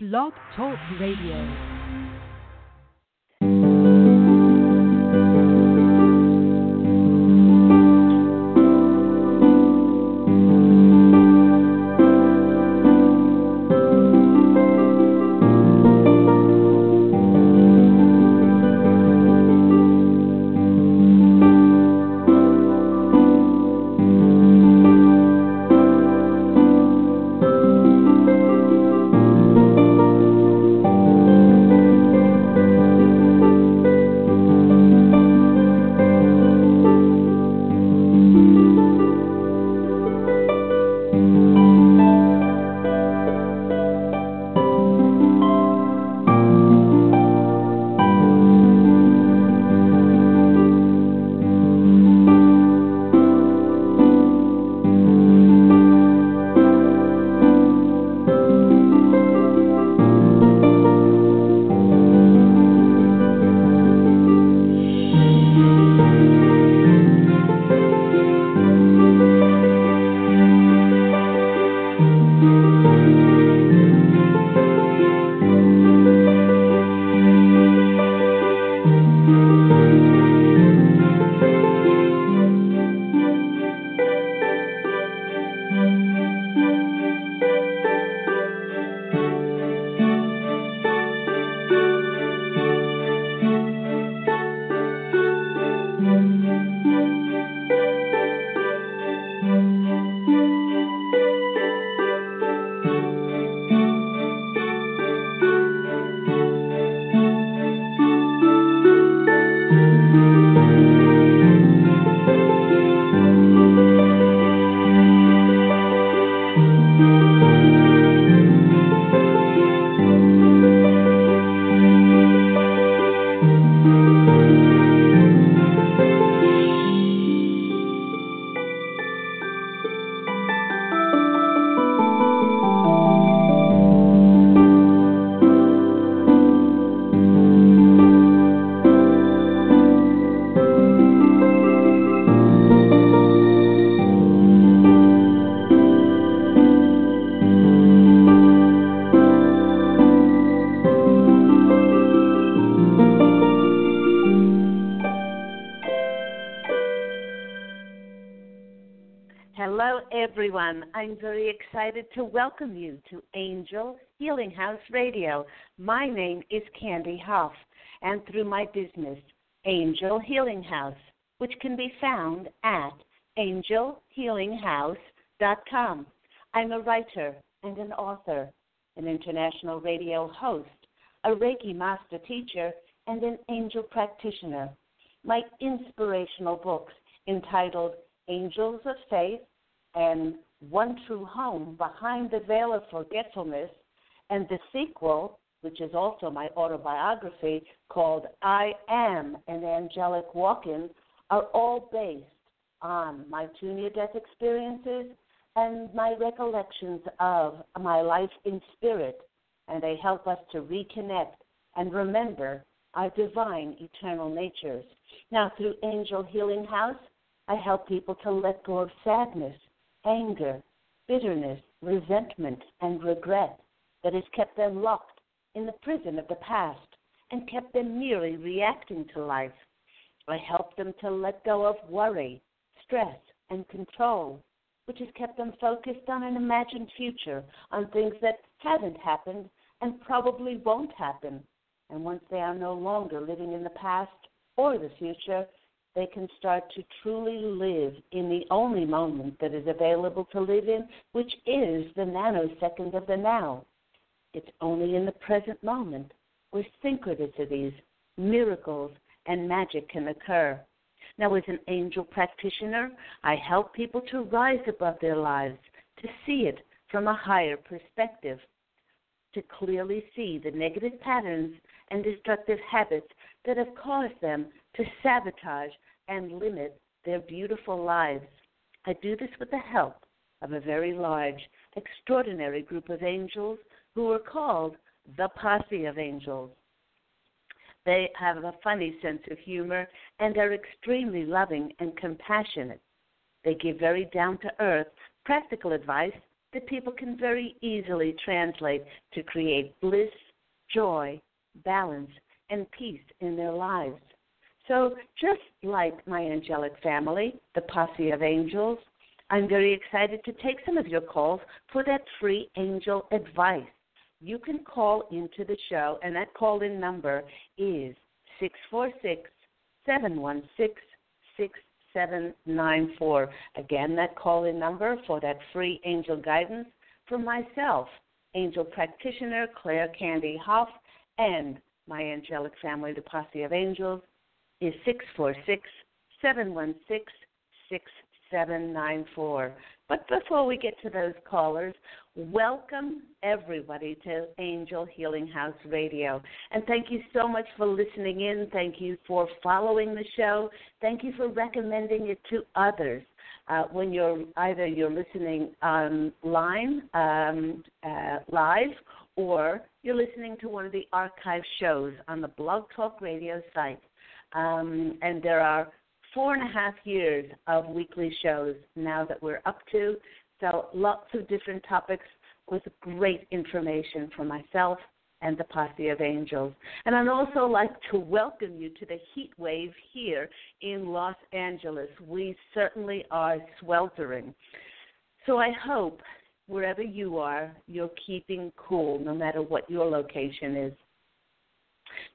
Blog Talk Radio. Everyone, I'm very excited to welcome you to Angel Healing House Radio. My name is Candy Hough, and through my business, Angel Healing House, which can be found at angelhealinghouse.com. I'm a writer and an author, an international radio host, a Reiki Master teacher, and an Angel Practitioner. My inspirational books, entitled Angels of Faith, and One True Home, Behind the Veil of Forgetfulness, and the sequel, which is also my autobiography, called I Am an Angelic Walk-In, are all based on my two near-death experiences and my recollections of my life in spirit, and they help us to reconnect and remember our divine eternal natures. Now, through Angel Healing House, I help people to let go of sadness, anger, bitterness, resentment, and regret that has kept them locked in the prison of the past and kept them merely reacting to life. I help them to let go of worry, stress, and control, which has kept them focused on an imagined future, on things that haven't happened and probably won't happen. And once they are no longer living in the past or the future, they can start to truly live in the only moment that is available to live in, which is the nanosecond of the now. It's only in the present moment where synchronicities, miracles, and magic can occur. Now, as an angel practitioner, I help people to rise above their lives, to see it from a higher perspective, to clearly see the negative patterns and destructive habits that have caused them to sabotage and limit their beautiful lives. I do this with the help of a very large, extraordinary group of angels who are called the Posse of Angels. They have a funny sense of humor and are extremely loving and compassionate. They give very down-to-earth, practical advice that people can very easily translate to create bliss, joy, balance, and peace in their lives. So just like my angelic family, the Posse of Angels, I'm very excited to take some of your calls for that free angel advice. You can call into the show, and that call-in number is 646-716-6794. Again, that call-in number for that free angel guidance from myself, Angel Practitioner Claire Candy Hough, and my angelic family, the Posse of Angels, is 646-716-6794. But before we get to those callers, welcome everybody to Angel Healing House Radio. And thank you so much for listening in. Thank you for following the show. Thank you for recommending it to others. When you're listening online, live, or you're listening to one of the archive shows on the Blog Talk Radio site. And there are 4.5 years of weekly shows now that we're up to, so lots of different topics with great information for myself and the Posse of Angels. And I'd also like to welcome you to the heat wave here in Los Angeles. We certainly are sweltering. So I hope wherever you are, you're keeping cool, no matter what your location is.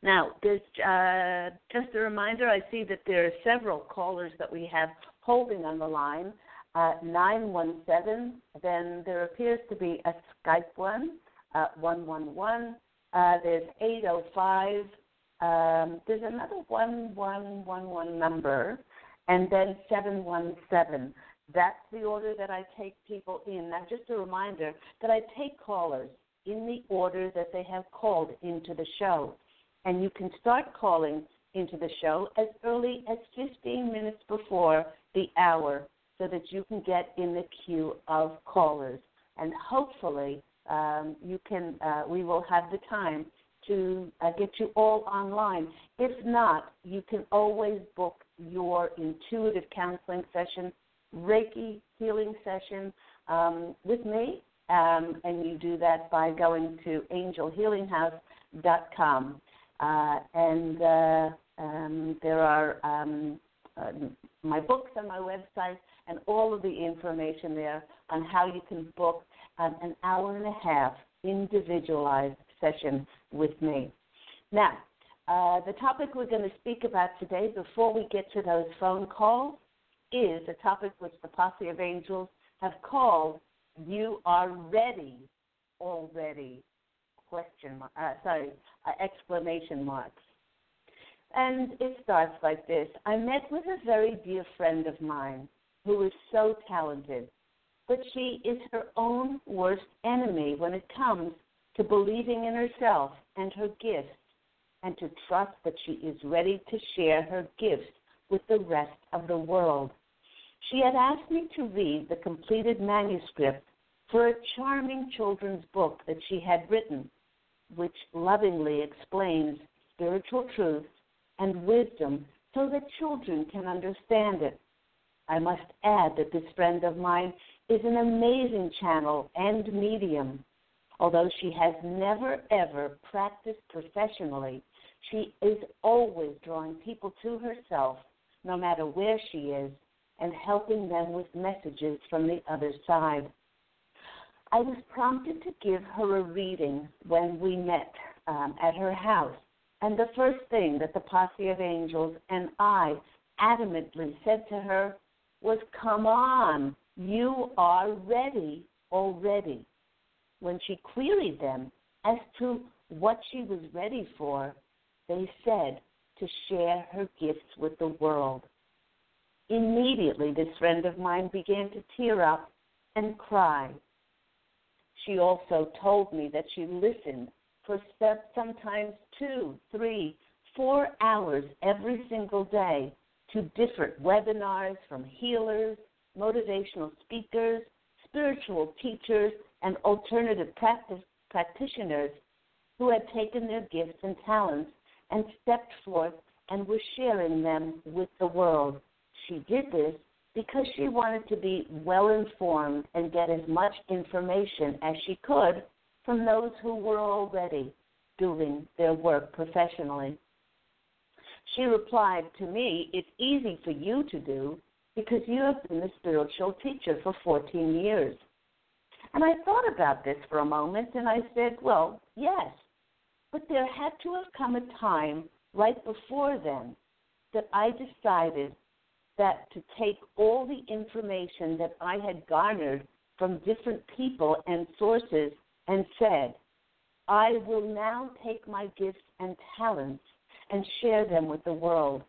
Now, just a reminder, I see that there are several callers that we have holding on the line, 917. Then there appears to be a Skype one, 111. There's 805. There's another 1111 number, and then 717. That's the order that I take people in. Now, just a reminder that I take callers in the order that they have called into the show. And you can start calling into the show as early as 15 minutes before the hour so that you can get in the queue of callers. And hopefully we will have the time to get you all online. If not, you can always book your intuitive counseling session, Reiki healing session with me, and you do that by going to angelhealinghouse.com. There are my books on my website and all of the information there on how you can book an hour and a half individualized session with me. Now, the topic we're going to speak about today before we get to those phone calls is a topic which the Posse of Angels have called You Are Ready Already. Exclamation marks. And it starts like this. I met with a very dear friend of mine who is so talented, but she is her own worst enemy when it comes to believing in herself and her gifts, and to trust that she is ready to share her gifts with the rest of the world. She had asked me to read the completed manuscript for a charming children's book that she had written, which lovingly explains spiritual truth and wisdom so that children can understand it. I must add that this friend of mine is an amazing channel and medium. Although she has never, ever practiced professionally, she is always drawing people to herself, no matter where she is, and helping them with messages from the other side. I was prompted to give her a reading when we met at her house, and the first thing that the Posse of Angels and I adamantly said to her was, come on, you are ready already. When she queried them as to what she was ready for, they said to share her gifts with the world. Immediately, this friend of mine began to tear up and cry. She also told me that she listened for sometimes 2, 3, 4 hours every single day to different webinars from healers, motivational speakers, spiritual teachers, and alternative practitioners who had taken their gifts and talents and stepped forth and were sharing them with the world. She did this because she wanted to be well-informed and get as much information as she could from those who were already doing their work professionally. She replied to me, "It's easy for you to do because you have been a spiritual teacher for 14 years. And I thought about this for a moment, and I said, well, yes, but there had to have come a time right before then that I decided that to take all the information that I had garnered from different people and sources and said, I will now take my gifts and talents and share them with the world,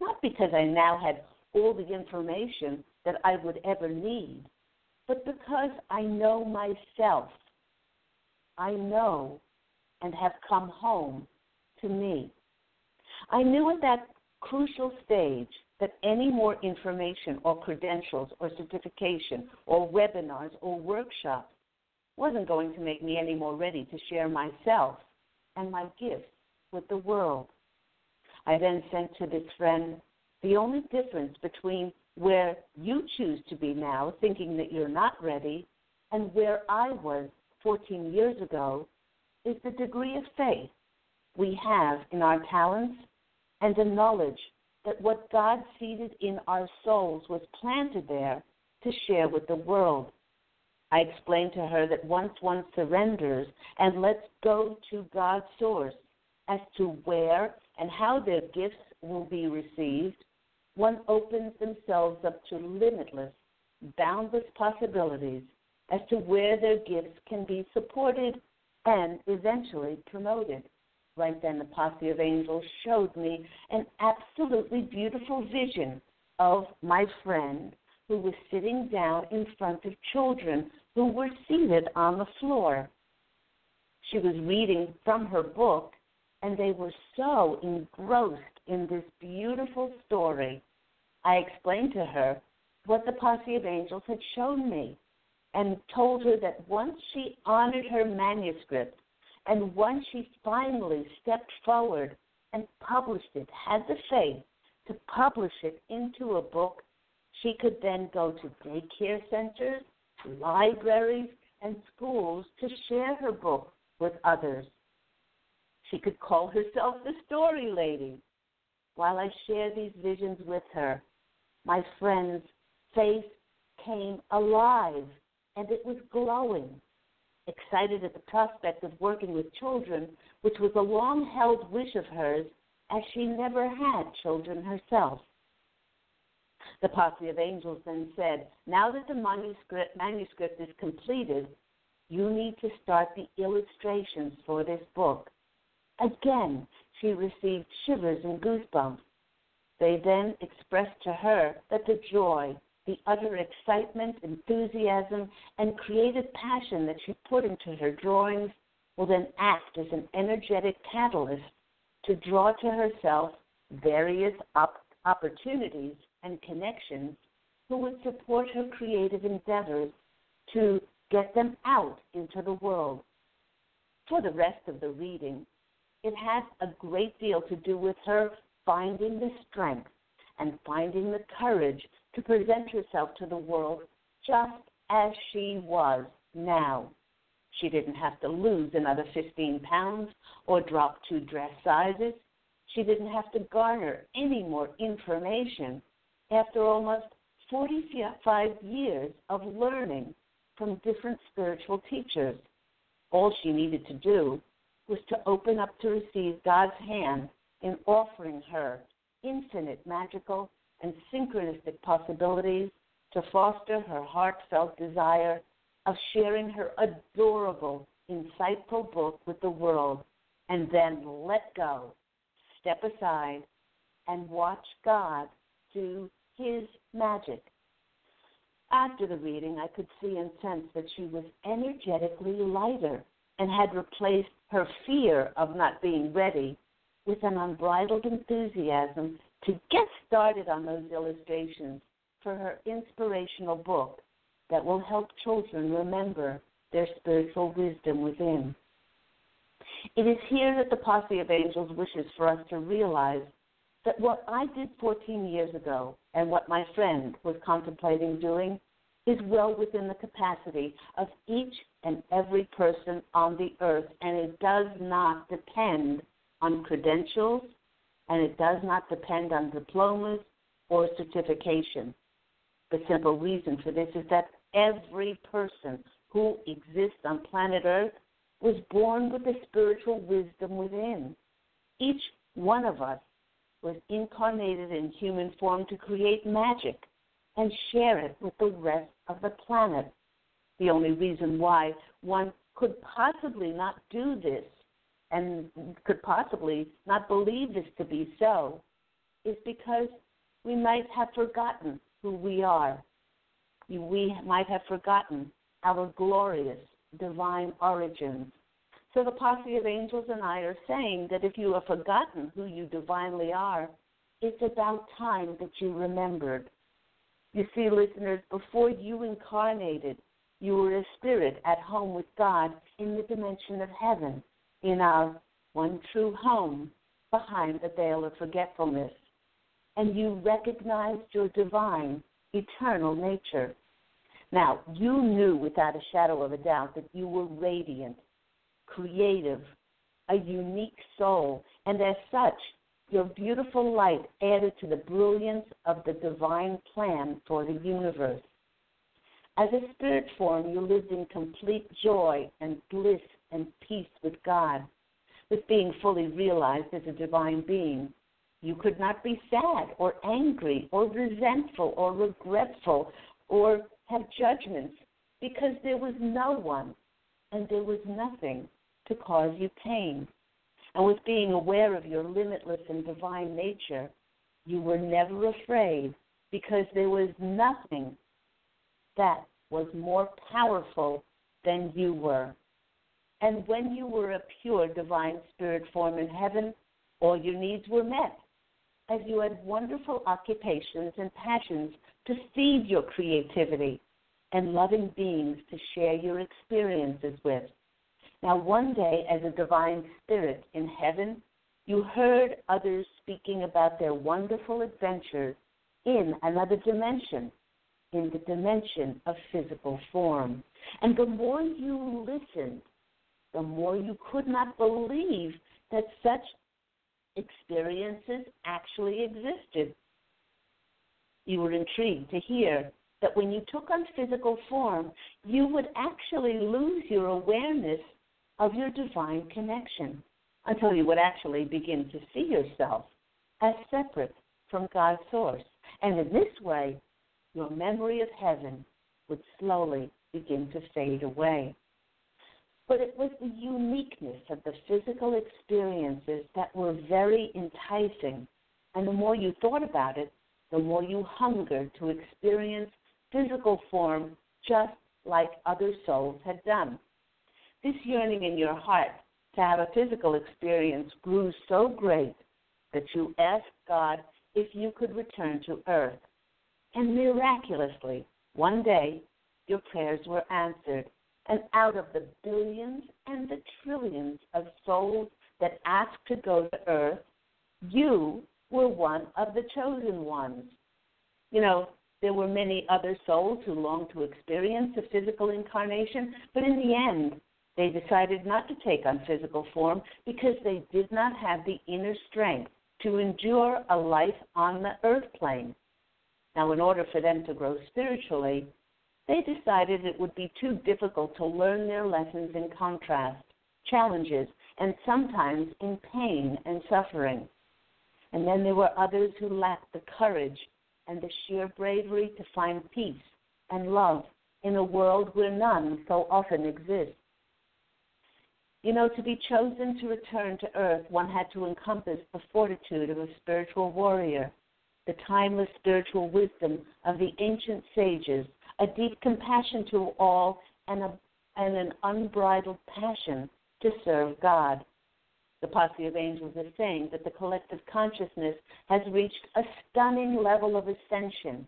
not because I now had all the information that I would ever need, but because I know myself. I know and have come home to me. I knew at that crucial stage that any more information or credentials or certification or webinars or workshops wasn't going to make me any more ready to share myself and my gifts with the world." I then said to this friend, "The only difference between where you choose to be now, thinking that you're not ready, and where I was 14 years ago, is the degree of faith we have in our talents and the knowledge that what God seeded in our souls was planted there to share with the world." I explained to her that once one surrenders and lets go to God's source as to where and how their gifts will be received, one opens themselves up to limitless, boundless possibilities as to where their gifts can be supported and eventually promoted. Right then, the Posse of Angels showed me an absolutely beautiful vision of my friend who was sitting down in front of children who were seated on the floor. She was reading from her book, and they were so engrossed in this beautiful story. I explained to her what the Posse of Angels had shown me and told her that once she honored her manuscript and once she finally stepped forward and published it, had the faith to publish it into a book, she could then go to daycare centers, libraries, and schools to share her book with others. She could call herself the story lady. While I share these visions with her, my friend's face came alive, and it was glowing. Excited at the prospect of working with children, which was a long-held wish of hers, as she never had children herself. The Posse of Angels then said, "Now that the manuscript is completed, you need to start the illustrations for this book." Again, she received shivers and goosebumps. They then expressed to her that the joy, the utter excitement, enthusiasm, and creative passion that she put into her drawings will then act as an energetic catalyst to draw to herself various opportunities and connections who would support her creative endeavors to get them out into the world. For the rest of the reading, it had a great deal to do with her finding the strength and finding the courage to present herself to the world just as she was now. She didn't have to lose another 15 pounds or drop 2 dress sizes. She didn't have to garner any more information after almost 45 years of learning from different spiritual teachers. All she needed to do was to open up to receive God's hand in offering her infinite magical and synchronistic possibilities to foster her heartfelt desire of sharing her adorable, insightful book with the world, and then let go, step aside, and watch God do his magic. After the reading, I could see and sense that she was energetically lighter and had replaced her fear of not being ready with an unbridled enthusiasm to get started on those illustrations for her inspirational book that will help children remember their spiritual wisdom within. It is here that the Posse of Angels wishes for us to realize that what I did 14 years ago and what my friend was contemplating doing is well within the capacity of each and every person on the earth, and it does not depend on credentials, and it does not depend on diplomas or certification. The simple reason for this is that every person who exists on planet Earth was born with the spiritual wisdom within. Each one of us was incarnated in human form to create magic and share it with the rest of the planet. The only reason why one could possibly not do this and could possibly not believe this to be so is because we might have forgotten who we are. We might have forgotten our glorious divine origins. So the Posse of Angels and I are saying that if you have forgotten who you divinely are, it's about time that you remembered. You see, listeners, before you incarnated, you were a spirit at home with God in the dimension of heaven, in our one true home, behind the veil of forgetfulness. And you recognized your divine, eternal nature. Now, you knew without a shadow of a doubt that you were radiant, creative, a unique soul, and as such, your beautiful light added to the brilliance of the divine plan for the universe. As a spirit form, you lived in complete joy and bliss and peace with God. With being fully realized as a divine being, you could not be sad or angry or resentful or regretful or have judgments, because there was no one and there was nothing to cause you pain. And with being aware of your limitless and divine nature, you were never afraid, because there was nothing that was more powerful than you were. And when you were a pure divine spirit form in heaven, all your needs were met, as you had wonderful occupations and passions to feed your creativity and loving beings to share your experiences with. Now, one day, as a divine spirit in heaven, you heard others speaking about their wonderful adventures in another dimension, in the dimension of physical form. And the more you listened, the more you could not believe that such experiences actually existed. You were intrigued to hear that when you took on physical form, you would actually lose your awareness of your divine connection until you would actually begin to see yourself as separate from God's source. And in this way, your memory of heaven would slowly begin to fade away. But it was the uniqueness of the physical experiences that were very enticing. And the more you thought about it, the more you hungered to experience physical form just like other souls had done. This yearning in your heart to have a physical experience grew so great that you asked God if you could return to earth. And miraculously, one day, your prayers were answered. And out of the billions and the trillions of souls that asked to go to earth, you were one of the chosen ones. You know, there were many other souls who longed to experience a physical incarnation, but in the end, they decided not to take on physical form because they did not have the inner strength to endure a life on the earth plane. Now, in order for them to grow spiritually, they decided it would be too difficult to learn their lessons in contrast, challenges, and sometimes in pain and suffering. And then there were others who lacked the courage and the sheer bravery to find peace and love in a world where none so often exists. You know, to be chosen to return to earth, one had to encompass the fortitude of a spiritual warrior, the timeless spiritual wisdom of the ancient sages, a deep compassion to all, and an unbridled passion to serve God. The Posse of Angels is saying that the collective consciousness has reached a stunning level of ascension,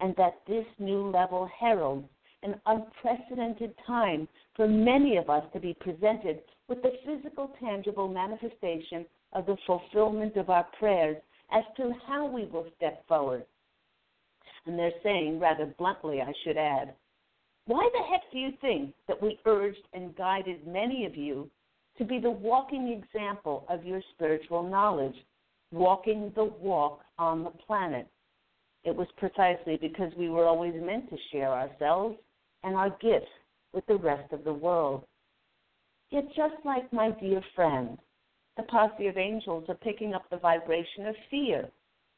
and that this new level heralds an unprecedented time for many of us to be presented with the physical, tangible manifestation of the fulfillment of our prayers as to how we will step forward. And they're saying, rather bluntly, I should add, why the heck do you think that we urged and guided many of you to be the walking example of your spiritual knowledge, walking the walk on the planet? It was precisely because we were always meant to share ourselves and our gifts with the rest of the world. Yet just like my dear friend, the Posse of Angels are picking up the vibration of fear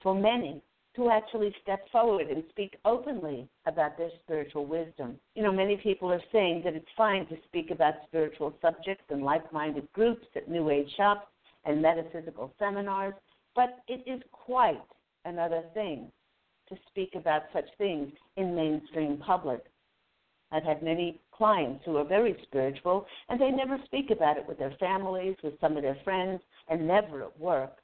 for many to actually step forward and speak openly about their spiritual wisdom. You know, many people are saying that it's fine to speak about spiritual subjects in like-minded groups at New Age shops and metaphysical seminars, but it is quite another thing to speak about such things in mainstream public. I've had many clients who are very spiritual, and they never speak about it with their families, with some of their friends, and never at work.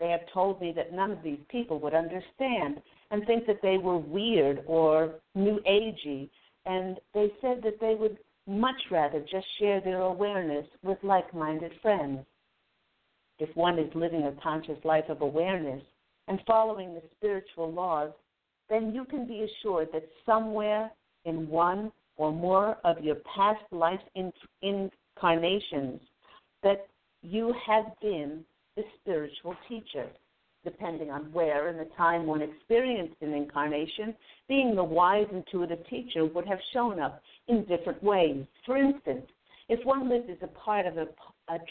They have told me that none of these people would understand and think that they were weird or new agey, and they said that they would much rather just share their awareness with like-minded friends. If one is living a conscious life of awareness and following the spiritual laws, then you can be assured that somewhere in one or more of your past life incarnations that you have been the spiritual teacher, depending on where and the time one experienced an incarnation, being the wise intuitive teacher would have shown up in different ways. For instance, if one lived as a part of a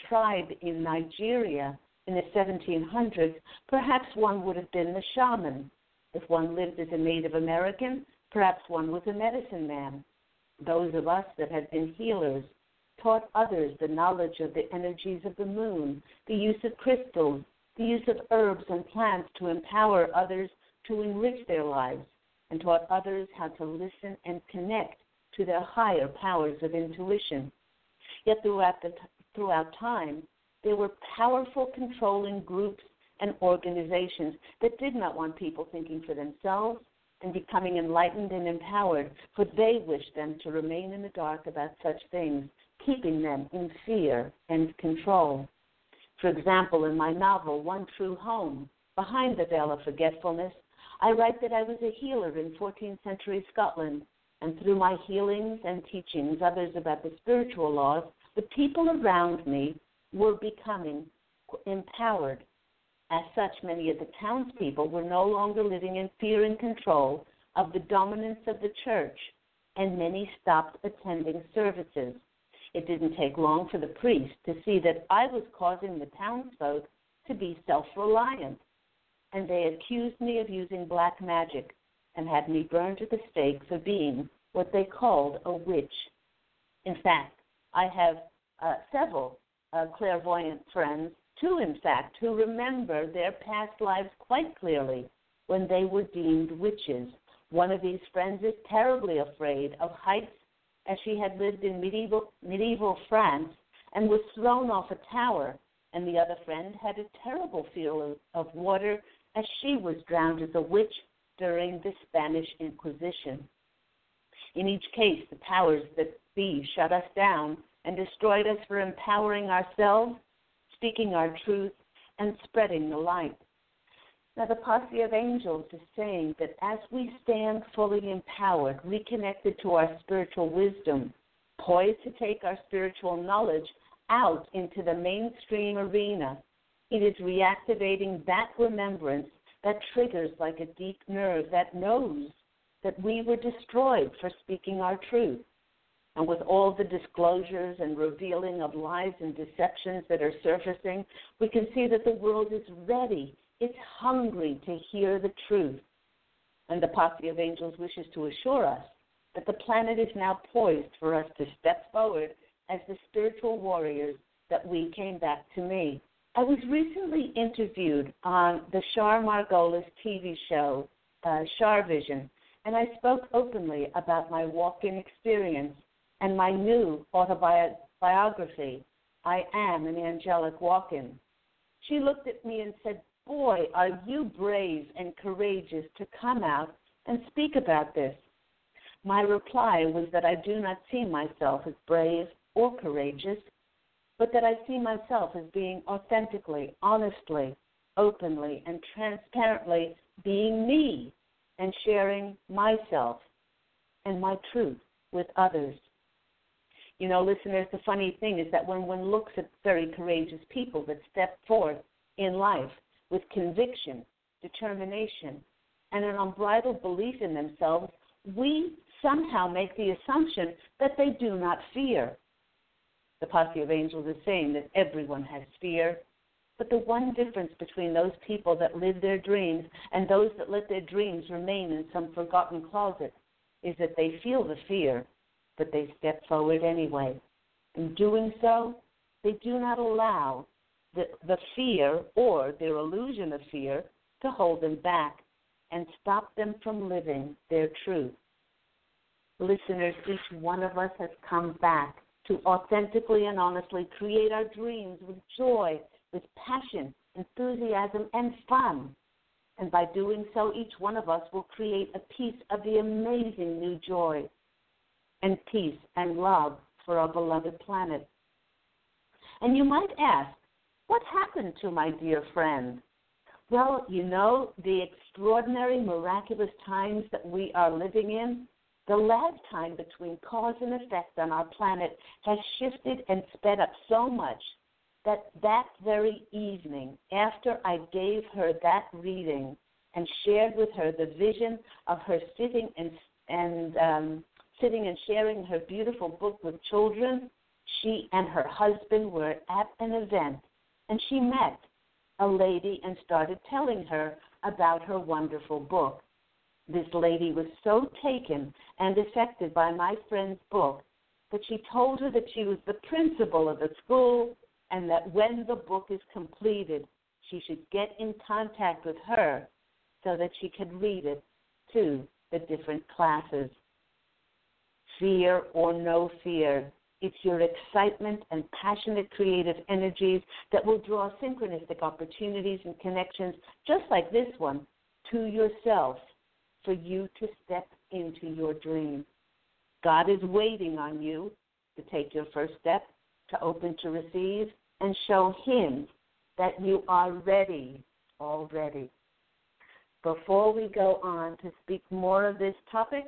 tribe in Nigeria in the 1700s, perhaps one would have been the shaman. If one lived as a Native American, perhaps one was a medicine man. Those of us that had been healers taught others the knowledge of the energies of the moon, the use of crystals, the use of herbs and plants to empower others to enrich their lives, and taught others how to listen and connect to their higher powers of intuition. Yet throughout time, there were powerful controlling groups and organizations that did not want people thinking for themselves and becoming enlightened and empowered, for they wished them to remain in the dark about such things, keeping them in fear and control. For example, in my novel, One True Home, Behind the Veil of Forgetfulness, I write that I was a healer in 14th century Scotland, and through my healings and teachings others about the spiritual laws, the people around me were becoming empowered. As such, many of the townspeople were no longer living in fear and control of the dominance of the church, and many stopped attending services. It didn't take long for the priest to see that I was causing the townsfolk to be self-reliant, and they accused me of using black magic and had me burned at the stake for being what they called a witch. In fact, I have several clairvoyant friends, two in fact, who remember their past lives quite clearly when they were deemed witches. One of these friends is terribly afraid of heights, as she had lived in medieval France and was thrown off a tower, and the other friend had a terrible fear of water, as she was drowned as a witch during the Spanish Inquisition. In each case, the powers that be shut us down and destroyed us for empowering ourselves, speaking our truth, and spreading the light. Now, the Posse of Angels is saying that as we stand fully empowered, reconnected to our spiritual wisdom, poised to take our spiritual knowledge out into the mainstream arena, it is reactivating that remembrance that triggers like a deep nerve that knows that we were destroyed for speaking our truth. And with all the disclosures and revealing of lies and deceptions that are surfacing, we can see that the world is ready. It's hungry to hear the truth, and the Posse of Angels wishes to assure us that the planet is now poised for us to step forward as the spiritual warriors that we came back to me. I was recently interviewed on the Char Margolis TV show, Char Vision, and I spoke openly about my walk-in experience and my new autobiography, I Am an Angelic Walk-In. She looked at me and said, "Boy, are you brave and courageous to come out and speak about this." My reply was that I do not see myself as brave or courageous, but that I see myself as being authentically, honestly, openly and transparently being me and sharing myself and my truth with others. You know, listeners, the funny thing is that when one looks at very courageous people that step forth in life with conviction, determination, and an unbridled belief in themselves, we somehow make the assumption that they do not fear. The Posse of Angels is saying that everyone has fear, but the one difference between those people that live their dreams and those that let their dreams remain in some forgotten closet is that they feel the fear, but they step forward anyway. In doing so, they do not allow the fear or their illusion of fear to hold them back and stop them from living their truth. Listeners, each one of us has come back to authentically and honestly create our dreams with joy, with passion, enthusiasm, and fun. And by doing so, each one of us will create a piece of the amazing new joy and peace and love for our beloved planet. And you might ask, what happened to my dear friend? Well, you know, the extraordinary, miraculous times that we are living in, the lag time between cause and effect on our planet has shifted and sped up so much that very evening after I gave her that reading and shared with her the vision of her sitting and sharing her beautiful book with children, she and her husband were at an event, and she met a lady and started telling her about her wonderful book. This lady was so taken and affected by my friend's book that she told her that she was the principal of the school and that when the book is completed, she should get in contact with her so that she could read it to the different classes. Fear or no fear, it's your excitement and passionate creative energies that will draw synchronistic opportunities and connections just like this one to yourself for you to step into your dream. God is waiting on you to take your first step, to open to receive, and show Him that you are ready already. Before we go on to speak more of this topic,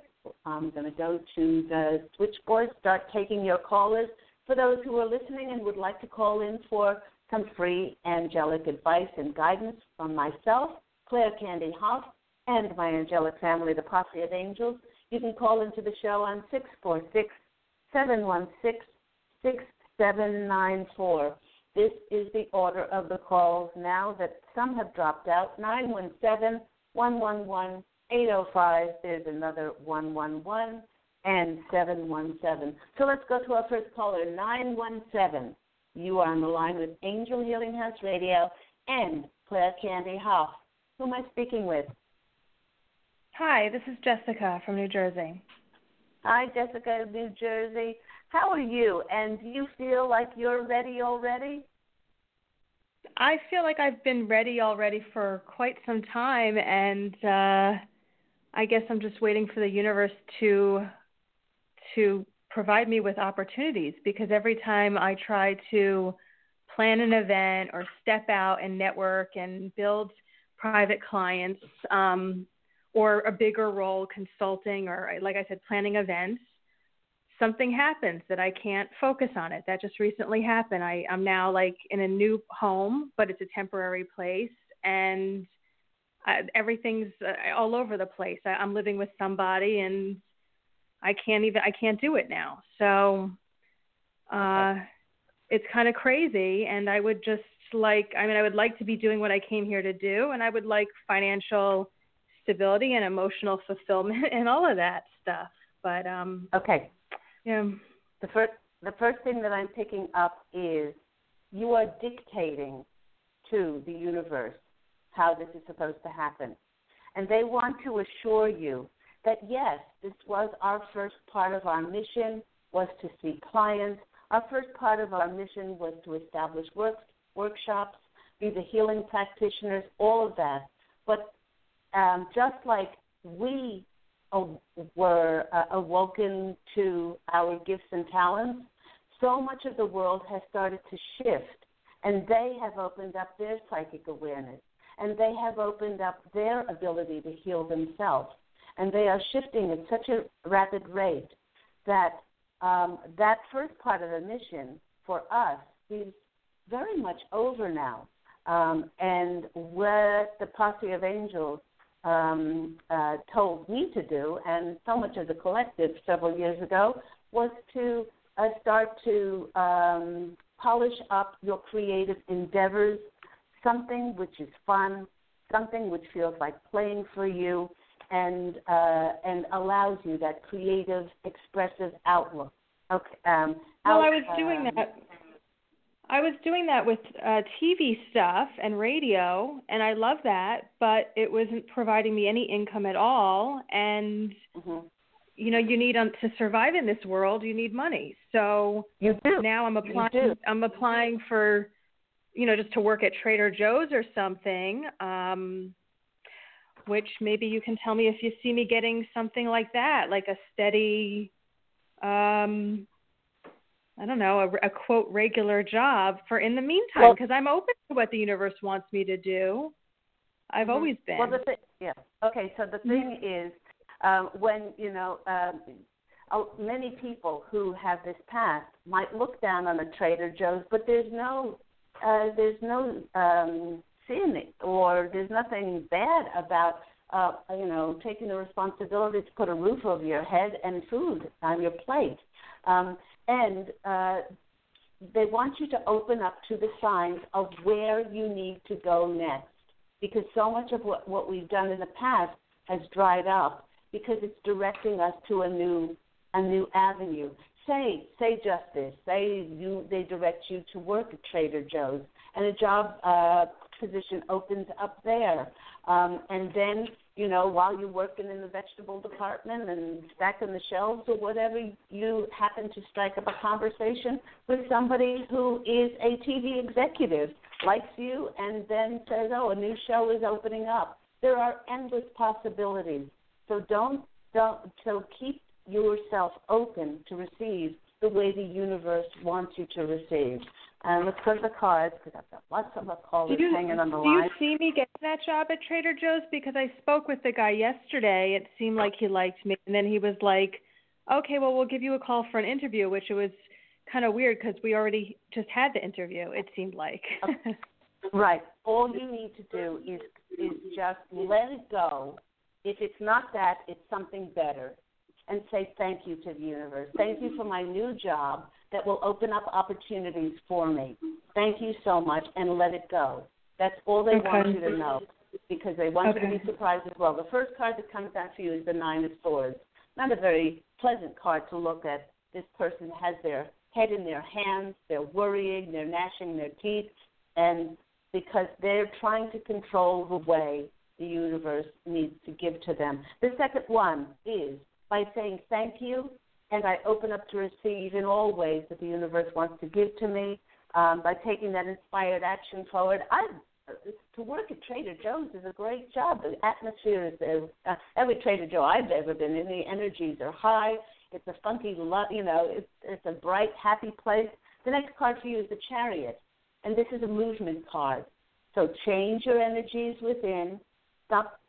I'm going to go to the switchboard, start taking your callers. For those who are listening and would like to call in for some free angelic advice and guidance from myself, Claire Candy Hough, and my angelic family, the Posse of Angels, you can call into the show on 646-716-6794. This is the order of the calls now that some have dropped out, 917-111-805. There's another 111 and 717. So let's go to our first caller, 917. You are on the line with Angel Healing House Radio and Claire Candy Hough. Who am I speaking with? Hi, this is Jessica from New Jersey. Hi, Jessica of New Jersey. How are you? And do you feel like you're ready already? I feel like I've been ready already for quite some time, and I guess I'm just waiting for the universe to provide me with opportunities, because every time I try to plan an event or step out and network and build private clients or a bigger role, consulting, or like I said, planning events, something happens that I can't focus on it. That just recently happened. I'm now like in a new home, but it's a temporary place, and everything's all over the place. I'm living with somebody, and I can't do it now. So it's kind of crazy. And I would just like, I would like to be doing what I came here to do, and I would like financial stability and emotional fulfillment and all of that stuff. But okay. Yeah. The first thing that I'm picking up is you are dictating to the universe how this is supposed to happen. And they want to assure you that, yes, this was our first part of our mission was to see clients. Our first part of our mission was to establish workshops, be the healing practitioners, all of that. But just like we were awoken to our gifts and talents, so much of the world has started to shift, and they have opened up their psychic awareness, and they have opened up their ability to heal themselves. And they are shifting at such a rapid rate that that first part of the mission for us is very much over now. And what the Posse of Angels told me to do, and so much of the collective several years ago, was to start to polish up your creative endeavors, something which is fun, something which feels like playing for you, and allows you that creative, expressive outlook. Okay. Well, I was doing that. I was doing that with TV stuff and radio, and I love that, but it wasn't providing me any income at all. And you know, you need to survive in this world. You need money, so now I'm applying. I'm applying for, you know, just to work at Trader Joe's or something. Which maybe you can tell me if you see me getting something like that, like a steady, I don't know, a quote regular job for in the meantime, because I'm open to what the universe wants me to do. I've always been. Well, okay, so the thing is, when, you know, many people who have this past might look down on a Trader Joe's, but there's no or there's nothing bad about, you know, taking the responsibility to put a roof over your head and food on your plate. And they want you to open up to the signs of where you need to go next, because so much of what we've done in the past has dried up because it's directing us to a new avenue. Say just this. Say they direct you to work at Trader Joe's, and a job position opens up there, and then, you know, while you're working in the vegetable department and stacking the shelves or whatever, you happen to strike up a conversation with somebody who is a TV executive, likes you, and then says, oh, a new show is opening up. There are endless possibilities. So so keep yourself open to receive the way the universe wants you to receive. And let's go to the cards, because I've got lots of callers hanging on the line. Do you see me getting that job at Trader Joe's? Because I spoke with the guy yesterday. It seemed like he liked me. And then he was like, okay, well, we'll give you a call for an interview, which it was kind of weird because we already just had the interview, it seemed like. Okay. Right. All you need to do is just let it go. If it's not that, it's something better. And say thank you to the universe. Thank you for my new job that will open up opportunities for me. Thank you so much, and let it go. That's all they want you to know, because they want you to be surprised as well. The first card that comes out for you is the Nine of Swords. Not a very pleasant card to look at. This person has their head in their hands, they're worrying, they're gnashing their teeth, and because they're trying to control the way the universe needs to give to them. The second one is by saying thank you, and I open up to receive in all ways that the universe wants to give to me, by taking that inspired action forward. To work at Trader Joe's is a great job. The atmosphere is there. Every Trader Joe I've ever been in, the energies are high. It's a funky, you know, it's a bright, happy place. The next card for you is the Chariot, and this is a movement card. So change your energies within. Stop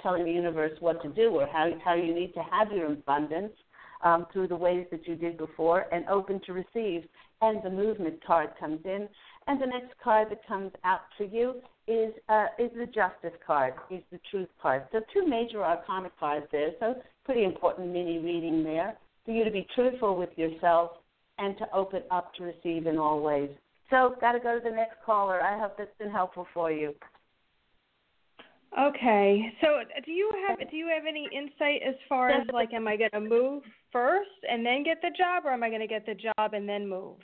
telling the universe what to do or how you need to have your abundance through the ways that you did before, and open to receive. And the movement card comes in. And the next card that comes out for you is the Justice card, is the Truth card. So two major arcana cards there, so pretty important mini-reading there for you to be truthful with yourself and to open up to receive in all ways. So got to go to the next caller. I hope that's been helpful for you. Okay, so do you have any insight as far as, like, am I going to move first and then get the job, or am I going to get the job and then move?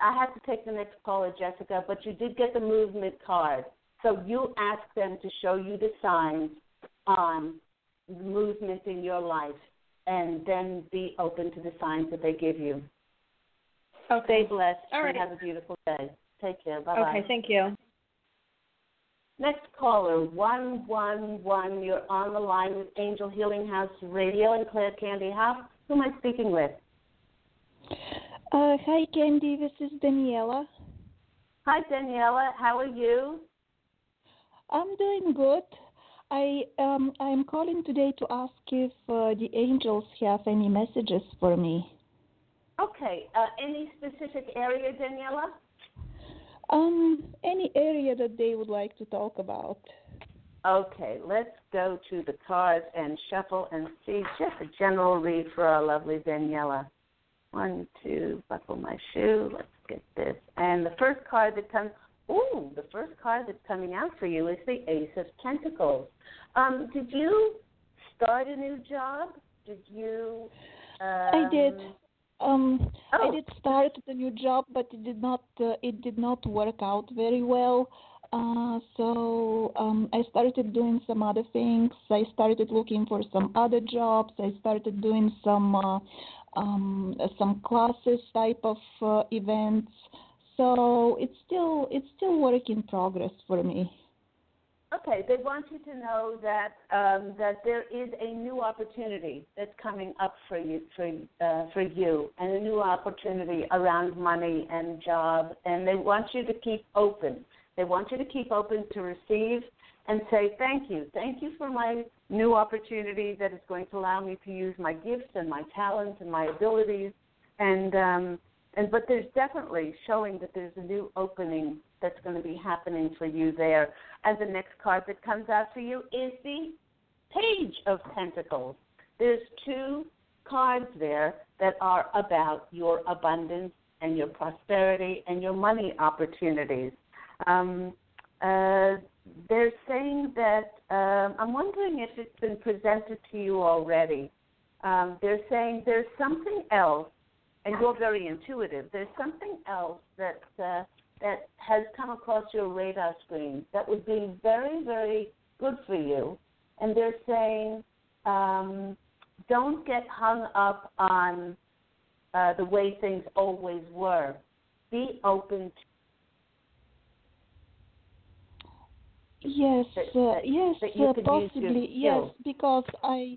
I have to take the next caller, Jessica, but you did get the movement card. So you ask them to show you the signs on movement in your life, and then be open to the signs that they give you. Okay. Stay blessed. All right. And have a beautiful day. Take care. Bye-bye. Okay, thank you. Next caller, 111, you're on the line with Angel Healing House Radio and Claire Candy Hough. Who am I speaking with? Hi, Candy. This is Daniela. Hi, Daniela. How are you? I'm doing good. I'm calling today to ask if the angels have any messages for me. Okay. Any specific area, Daniela? Any area that they would like to talk about. Okay. Let's go to the cards and shuffle and see just a general read for our lovely Daniela. One, two, buckle my shoe. Let's get this. And the first card that comes... Ooh, the first card that's coming out for you is the Ace of Pentacles. Did you start a new job? Did you? I did. I did start the new job, but it did not work out very well. So I started doing some other things. I started looking for some other jobs. I started doing some classes type of events. So it's still work in progress for me. Okay, they want you to know that that there is a new opportunity that's coming up for you, and a new opportunity around money and job, and they want you to keep open. They want you to keep open to receive and say thank you for my new opportunity that is going to allow me to use my gifts and my talents and my abilities and. But there's definitely showing that there's a new opening that's going to be happening for you there. And the next card that comes out for you is the Page of Pentacles. There's two cards there that are about your abundance and your prosperity and your money opportunities. They're saying that, I'm wondering if it's been presented to you already. They're saying there's something else. And you're very intuitive. There's something else that has come across your radar screen that would be very, very good for you. And they're saying, don't get hung up on the way things always were. Be open. Yes, possibly. Yes, because I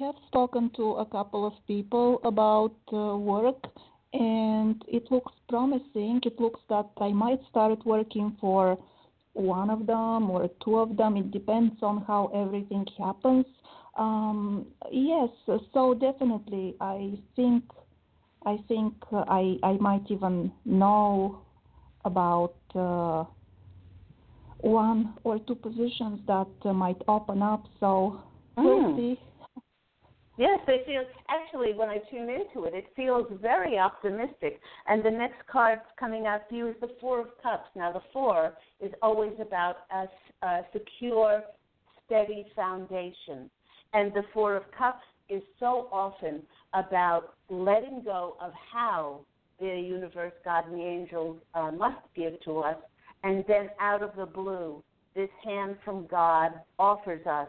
have spoken to a couple of people about work, and it looks promising. It looks that I might start working for one of them or two of them. It depends on how everything happens. Yes, so definitely, I think I might even know about. One or two positions that might open up, so we'll see. Yes, it feels, actually, when I tune into it feels very optimistic. And the next card coming out for you is the Four of Cups. Now, the Four is always about a secure, steady foundation. And the Four of Cups is so often about letting go of how the universe, God, and the angels must give to us. And then out of the blue, this hand from God offers us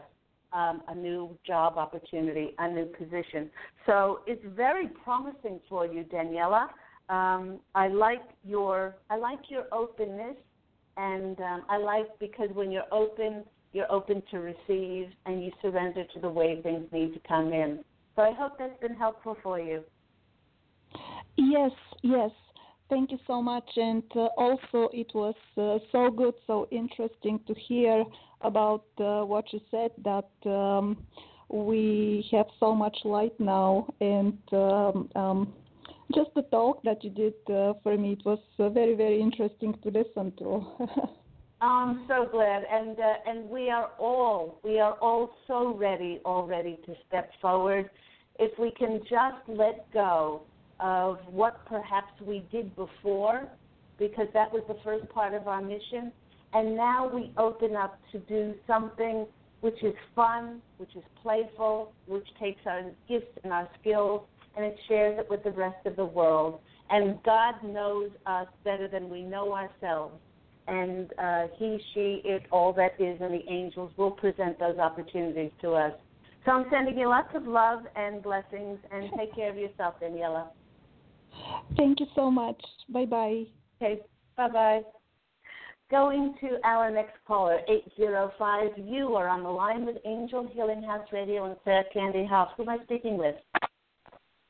a new job opportunity, a new position. So it's very promising for you, Daniela. I like your openness, and because when you're open to receive, and you surrender to the way things need to come in. So I hope that's been helpful for you. Yes, yes. Thank you so much, and also it was so good, so interesting to hear about what you said, that we have so much light now, and just the talk that you did for me, it was very, very interesting to listen to. I'm so glad, and we are all so ready already to step forward. If we can just let go of what perhaps we did before, because that was the first part of our mission, and now we open up to do something which is fun, which is playful, which takes our gifts and our skills, and it shares it with the rest of the world. And God knows us better than we know ourselves, and he, she, it, all that is, and the angels will present those opportunities to us. So I'm sending you lots of love and blessings, and take care of yourself, Daniela. Thank you so much. Bye-bye. Okay, bye-bye. Going to our next caller, 805. You are on the line with Angel Healing House Radio and Claire Candy Hough. Who am I speaking with?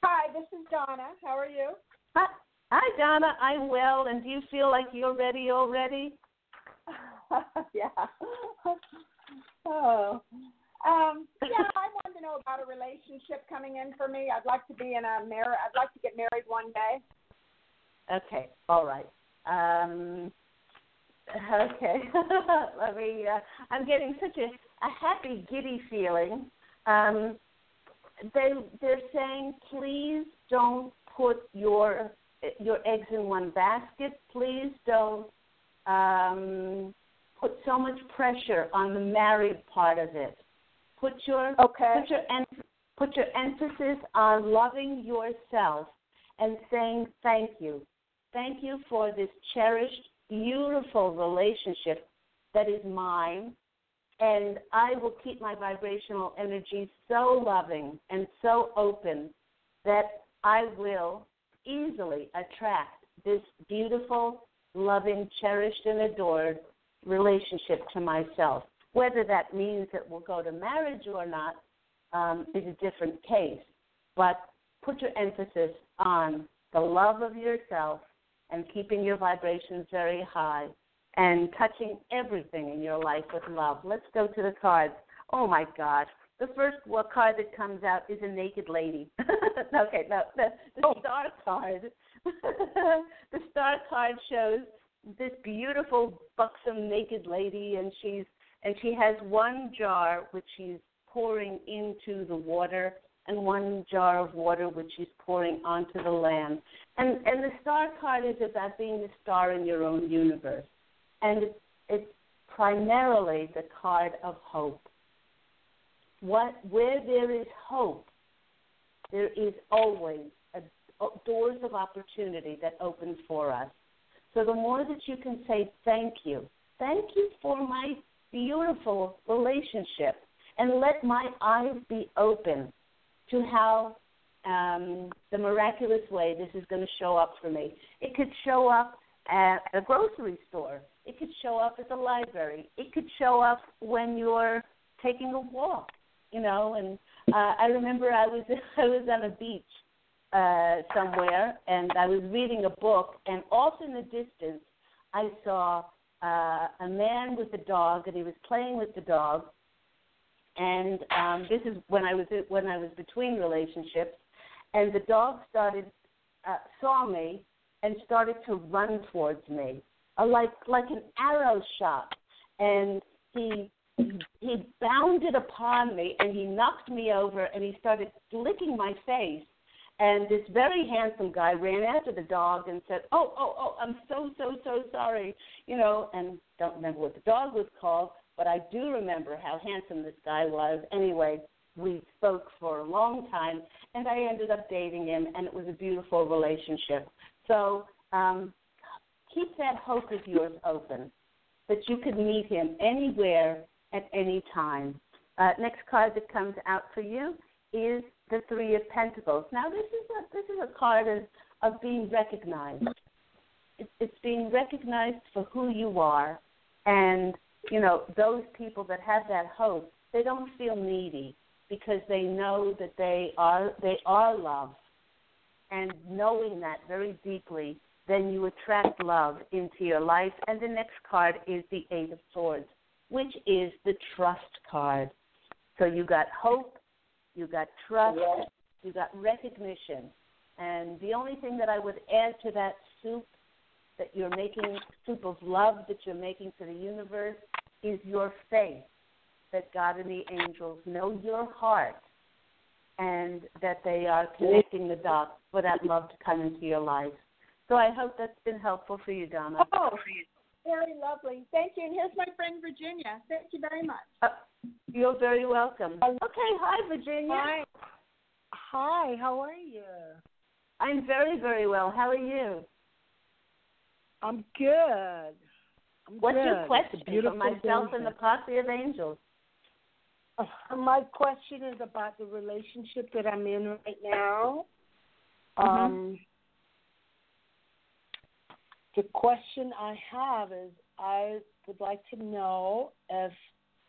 Hi, this is Donna. How are you? Hi, Donna. I'm well, and do you feel like you're ready already? Yeah. Oh. Yeah, I wanted to know about a relationship coming in for me. I'd like to be in a marriage. I'd like to get married one day. Okay. All right. Okay. Let me. I'm getting such a happy, giddy feeling. They're saying, please don't put your eggs in one basket. Please don't put so much pressure on the married part of it. Put your emphasis on loving yourself and saying thank you. Thank you for this cherished, beautiful relationship that is mine, and I will keep my vibrational energy so loving and so open that I will easily attract this beautiful, loving, cherished, and adored relationship to myself. Whether that means it will go to marriage or not is a different case. But put your emphasis on the love of yourself and keeping your vibrations very high and touching everything in your life with love. Let's go to the cards. Oh, my gosh. The first card that comes out is a naked lady. Okay, no, the star card. The star card shows this beautiful, buxom, naked lady, and she has one jar which she's pouring into the water and one jar of water which she's pouring onto the land. And the star card is about being the star in your own universe. And it's primarily the card of hope. Where there is hope, there is always doors of opportunity that open for us. So the more that you can say thank you for my beautiful relationship, and let my eyes be open to how the miraculous way this is going to show up for me. It could show up at a grocery store. It could show up at the library. It could show up when you're taking a walk, you know. And I remember I was on a beach somewhere, and I was reading a book, and off in the distance I saw a man with a dog, and he was playing with the dog. And this is when I was between relationships, and the dog saw me and started to run towards me, like an arrow shot, and he bounded upon me, and he knocked me over, and he started licking my face. And this very handsome guy ran after the dog and said, oh, I'm so sorry, you know. And don't remember what the dog was called, but I do remember how handsome this guy was. Anyway, we spoke for a long time, and I ended up dating him, and it was a beautiful relationship. So keep that hope of yours open, that you could meet him anywhere at any time. Next card that comes out for you is the Three of Pentacles. Now, this is a card of being recognized. It's being recognized for who you are, and, you know, those people that have that hope, they don't feel needy because they know that they are loved. And knowing that very deeply, then you attract love into your life. And the next card is the Eight of Swords, which is the trust card. So you got hope, you got trust, you got recognition. And the only thing that I would add to that soup of love that you're making for the universe, is your faith that God and the angels know your heart and that they are connecting the dots for that love to come into your life. So I hope that's been helpful for you, Donna. Oh, very lovely. Thank you. And here's my friend, Virginia. Thank you very much. You're very welcome. Okay, hi, Virginia. Hi, how are you? I'm very, very well. How are you? I'm good. What's your question for myself and the Posse of Angels? My question is about the relationship that I'm in right now. Mm-hmm. The question I have is, I would like to know if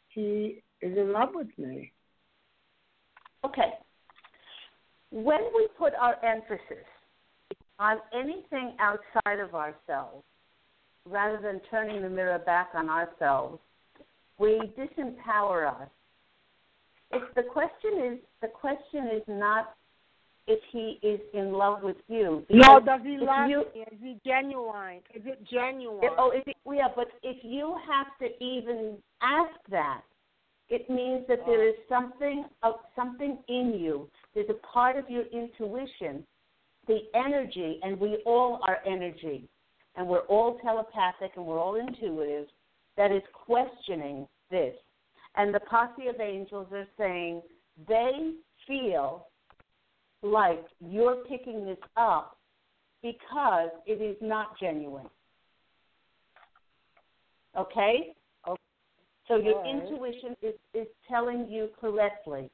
he is in love with me. Okay. When we put our emphasis on anything outside of ourselves, rather than turning the mirror back on ourselves, we disempower us. The question is not if he is in love with you. No, does he love you? Is he genuine? Is it genuine? Yeah, but if you have to even ask that, it means that there is something in you. There's a part of your intuition, the energy, and we all are energy, and we're all telepathic and we're all intuitive, that is questioning this. And the Posse of Angels are saying they feel like you're picking this up because it is not genuine. Okay? So your intuition is telling you correctly,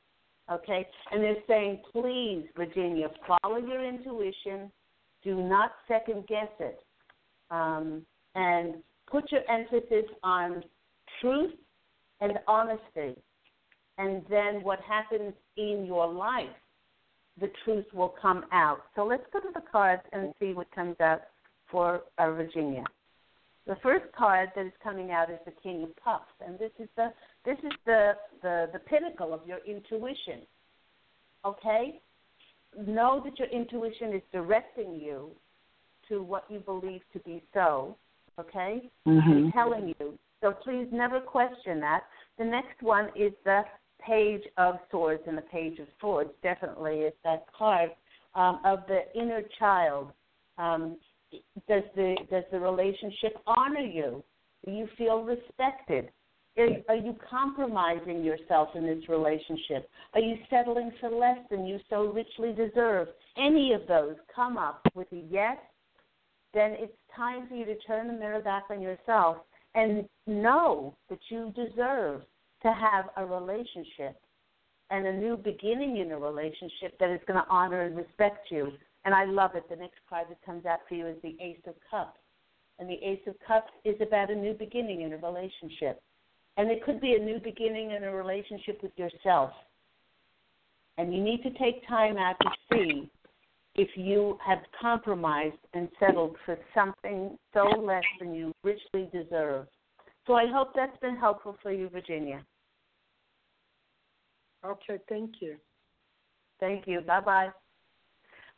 okay? And they're saying, please, Virginia, follow your intuition. Do not second-guess it. And put your emphasis on truth and honesty. And then what happens in your life, the truth will come out. So let's go to the cards and see what comes out for Virginia. The first card that is coming out is the King of Cups, and this is the pinnacle of your intuition. Okay? Know that your intuition is directing you to what you believe to be so. Okay? Mm-hmm. It's telling you. So please never question that. The next one is the Page of Swords, and the Page of Swords definitely is that card of the inner child. Does the relationship honor you? Do you feel respected? Are you compromising yourself in this relationship? Are you settling for less than you so richly deserve? Any of those come up with a yes, then it's time for you to turn the mirror back on yourself and know that you deserve to have a relationship and a new beginning in a relationship that is going to honor and respect you. And I love it. The next card that comes out for you is the Ace of Cups. And the Ace of Cups is about a new beginning in a relationship. And it could be a new beginning in a relationship with yourself. And you need to take time out to see if you have compromised and settled for something so less than you richly deserve. So I hope that's been helpful for you, Virginia. Okay, thank you. Thank you. Bye-bye.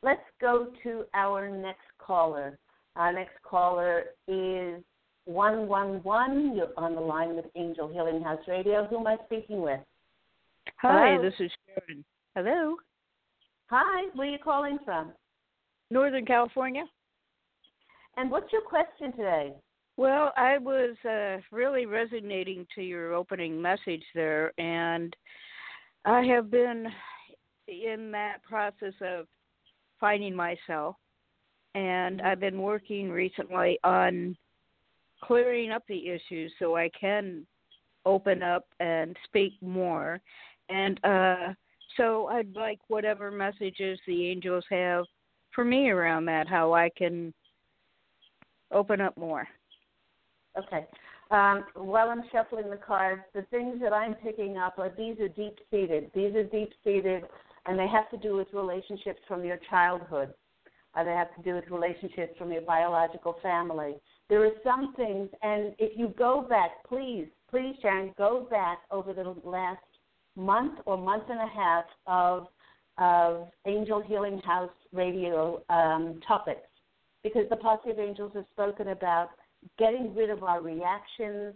Let's go to our next caller. Our next caller is 111. You're on the line with Angel Healing House Radio. Who am I speaking with? Hi, this is Sharon. Hello. Hi, where are you calling from? Northern California. And what's your question today? Well, I was really resonating to your opening message there, and I have been in that process of finding myself, and I've been working recently on clearing up the issues so I can open up and speak more. And so I'd like whatever messages the angels have for me around that, how I can open up more. Okay. While I'm shuffling the cards, the things that I'm picking up are these are deep-seated. And they have to do with relationships from your childhood. They have to do with relationships from your biological family. There are some things, and if you go back, please, Sharon, go back over the last month or month and a half of Angel Healing House Radio topics, because the Posse of Angels has spoken about getting rid of our reactions,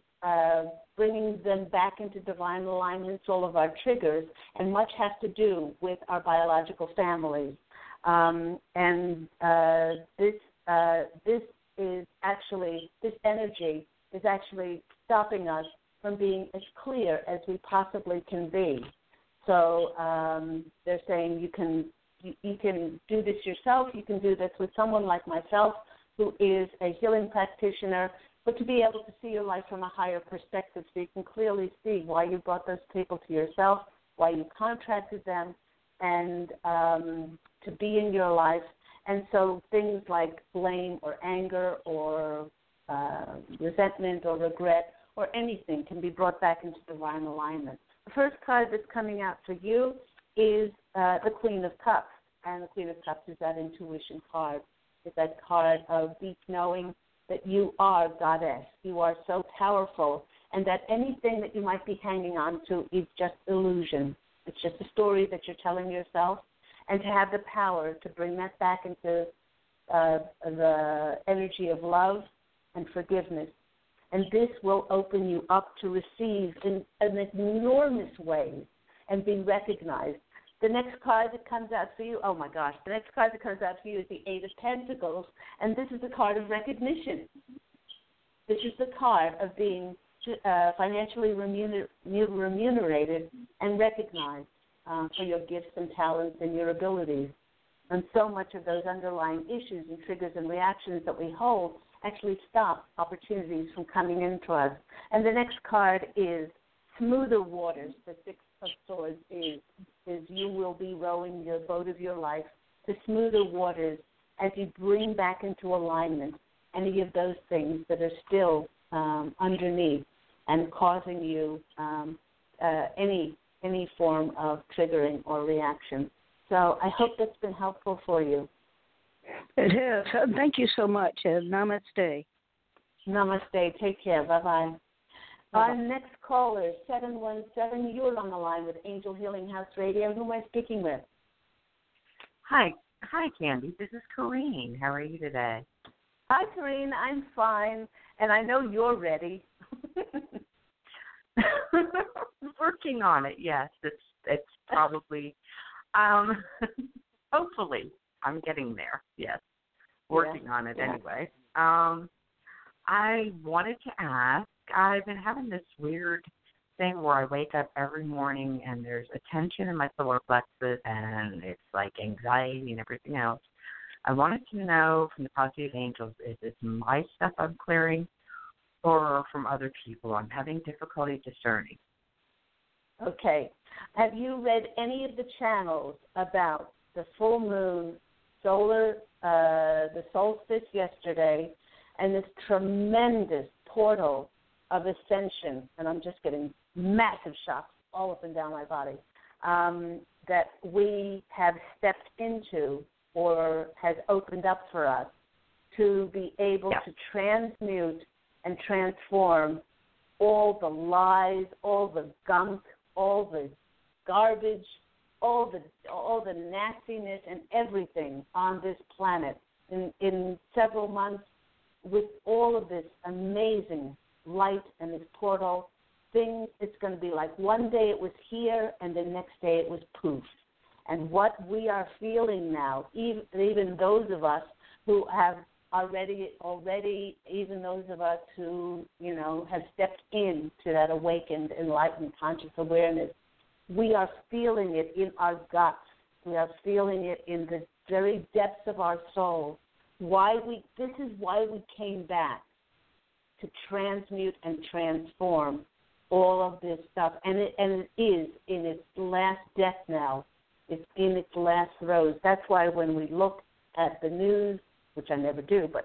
bringing them back into divine alignment, all of our triggers, and much has to do with our biological families. This energy is actually stopping us from being as clear as we possibly can be. So they're saying you can do this yourself. You can do this with someone like myself, who is a healing practitioner, but to be able to see your life from a higher perspective so you can clearly see why you brought those people to yourself, why you contracted them, and to be in your life. And so things like blame or anger or resentment or regret or anything can be brought back into divine alignment. The first card that's coming out for you is the Queen of Cups, and the Queen of Cups is that intuition card. It's that card of deep knowing, that you are goddess, you are so powerful, and that anything that you might be hanging on to is just illusion. It's just a story that you're telling yourself, and to have the power to bring that back into the energy of love and forgiveness. And this will open you up to receive in an enormous way and be recognized. The next card that comes out for you, oh my gosh, the next card that comes out for you is the Eight of Pentacles, and this is the card of recognition. This is the card of being financially remunerated and recognized for your gifts and talents and your abilities. And so much of those underlying issues and triggers and reactions that we hold actually stop opportunities from coming into us. And the next card is Smoother Waters. The Six of Swords is you will be rowing your boat of your life to smoother waters as you bring back into alignment any of those things that are still underneath and causing you any form of triggering or reaction. So I hope that's been helpful for you. It is. Thank you so much. Namaste. Namaste. Take care. Bye-bye. Our next caller, 717, you're on the line with Angel Healing House Radio. Who am I speaking with? Hi, Candy. This is Corrine. How are you today? Hi, Corrine. I'm fine, and I know you're ready. Working on it, yes. It's probably, hopefully, I'm getting there, yes. Working on it anyway. I wanted to ask, I've been having this weird thing where I wake up every morning and there's a tension in my solar plexus and it's like anxiety and everything else. I wanted to know from the Posse of Angels, is this my stuff I'm clearing or from other people? I'm having difficulty discerning. Okay. Have you read any of the channels about the full moon, solar, the solstice yesterday, and this tremendous portal of ascension, and I'm just getting massive shocks all up and down my body, that we have stepped into or has opened up for us to be able to transmute and transform all the lies, all the gunk, all the garbage, all the nastiness and everything on this planet in several months with all of this amazing light and this portal thing. It's going to be like one day it was here and the next day it was poof. And what we are feeling now, even those of us who have already, even those of us who, have stepped into that awakened, enlightened, conscious awareness, we are feeling it in our guts. We are feeling it in the very depths of our soul. This is why we came back, to transmute and transform all of this stuff. And it is in its last death now. It's in its last throes. That's why when we look at the news, which I never do, but,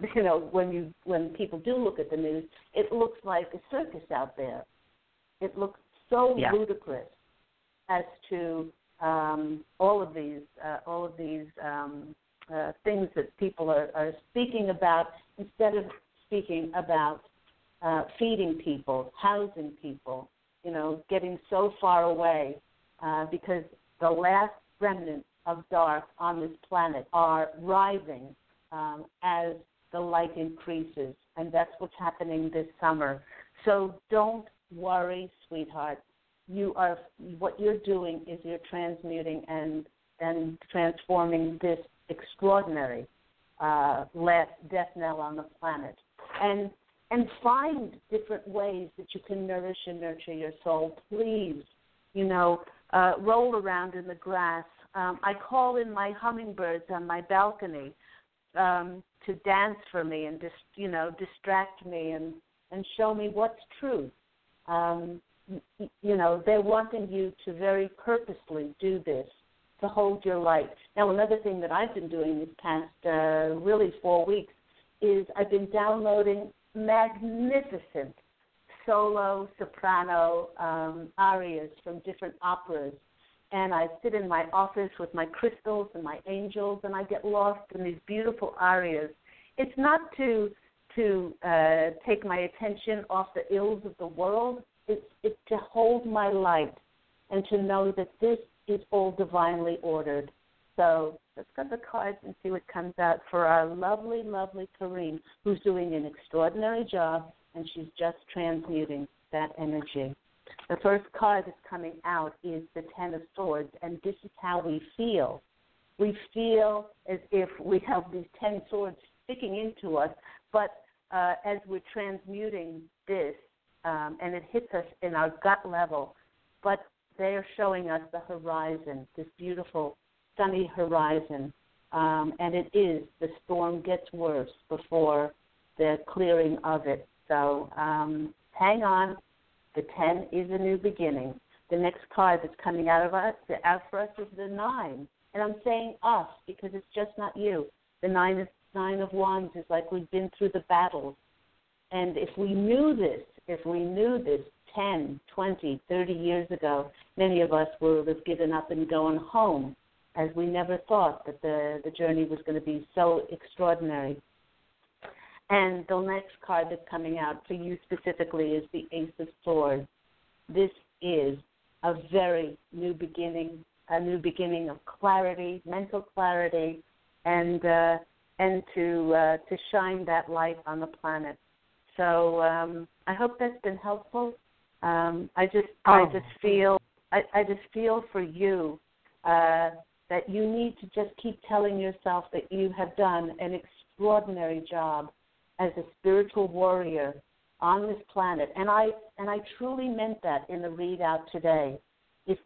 when people do look at the news, it looks like a circus out there. It looks so ludicrous as to all of these things that people are speaking about instead of speaking about feeding people, housing people, getting so far away because the last remnants of dark on this planet are rising as the light increases, and that's what's happening this summer. So don't worry, sweetheart. What you're doing is you're transmuting and transforming this extraordinary last death knell on the planet. And find different ways that you can nourish and nurture your soul. Please, roll around in the grass. I call in my hummingbirds on my balcony to dance for me and distract me and show me what's true. They're wanting you to very purposely do this, to hold your light. Now, another thing that I've been doing these past 4 weeks is I've been downloading magnificent solo soprano arias from different operas, and I sit in my office with my crystals and my angels, and I get lost in these beautiful arias. It's not to to take my attention off the ills of the world. It's to hold my light and to know that this is all divinely ordered. So let's go to the cards and see what comes out for our lovely, lovely Kareem, who's doing an extraordinary job, and she's just transmuting that energy. The first card that's coming out is the Ten of Swords, and this is how we feel. We feel as if we have these 10 swords sticking into us, but as we're transmuting this, and it hits us in our gut level, but they are showing us the horizon, this beautiful sunny horizon, and it is the storm gets worse before the clearing of it. So hang on. The 10 is a new beginning. The next card that's coming out for us is the 9. And I'm saying us because it's just not you. The 9 of Wands is like we've been through the battles. And if we knew this 10, 20, 30 years ago, many of us would have given up and gone home, as we never thought that the journey was going to be so extraordinary. And the next card that's coming out for you specifically is the Ace of Swords. This is a very new beginning, a new beginning of clarity, mental clarity, and to shine that light on the planet. So I hope that's been helpful. I just feel for you that you need to just keep telling yourself that you have done an extraordinary job as a spiritual warrior on this planet, and I truly meant that in the readout today. If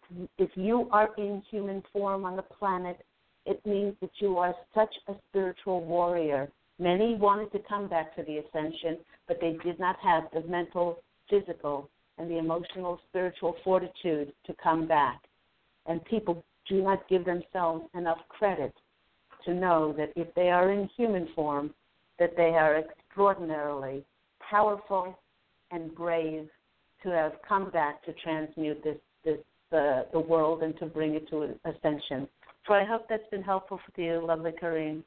you are in human form on the planet, it means that you are such a spiritual warrior. Many wanted to come back to the ascension, but they did not have the mental, physical, and the emotional, spiritual fortitude to come back. And people do not give themselves enough credit to know that if they are in human form, that they are extraordinarily powerful and brave to have come back to transmute the world and to bring it to ascension. So I hope that's been helpful for you, lovely Kareem.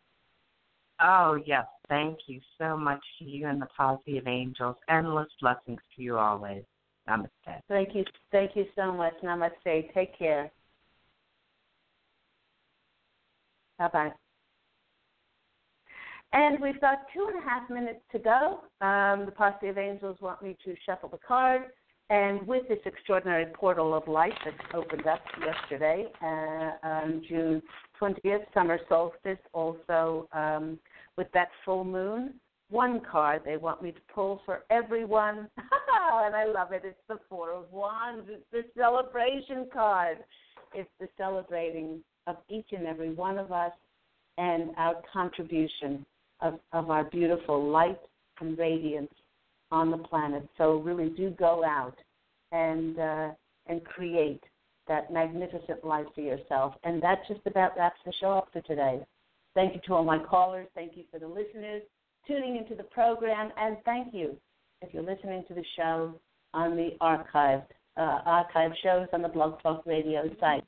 Oh, yes. Thank you so much to you and the Posse of Angels. Endless blessings to you always. Namaste. Thank you. Thank you so much. Namaste. Take care. Bye-bye. And we've got 2.5 minutes to go. The Posse of Angels want me to shuffle the cards. And with this extraordinary portal of light that opened up yesterday, on June 20th, summer solstice, also with that full moon, one card they want me to pull for everyone. And I love it. It's the Four of Wands. It's the celebration card. It's the celebrating of each and every one of us and our contribution of our beautiful light and radiance on the planet. So really do go out and create that magnificent life for yourself. And that just about wraps the show up for today. Thank you to all my callers. Thank you for the listeners tuning into the program. And thank you if you're listening to the show on the archive shows on the Blog Talk Radio site.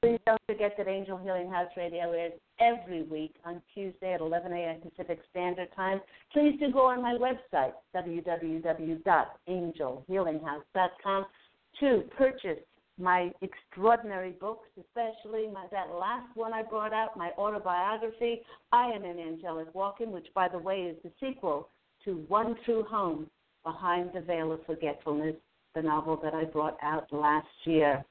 Please don't forget that Angel Healing House Radio airs every week on Tuesday at 11 a.m. Pacific Standard Time. Please do go on my website, www.angelhealinghouse.com, to purchase my extraordinary books, especially that last one I brought out, my autobiography, I Am an Angelic Walk-In, which, by the way, is the sequel to One True Home, Behind the Veil of Forgetfulness, the novel that I brought out last year.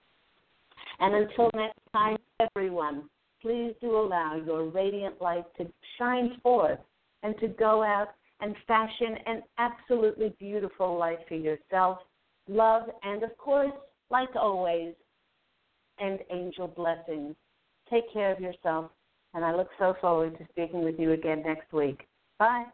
And until next time, everyone, please do allow your radiant light to shine forth and to go out and fashion an absolutely beautiful life for yourself, love, and, of course, like always, and angel blessings. Take care of yourself, and I look so forward to speaking with you again next week. Bye.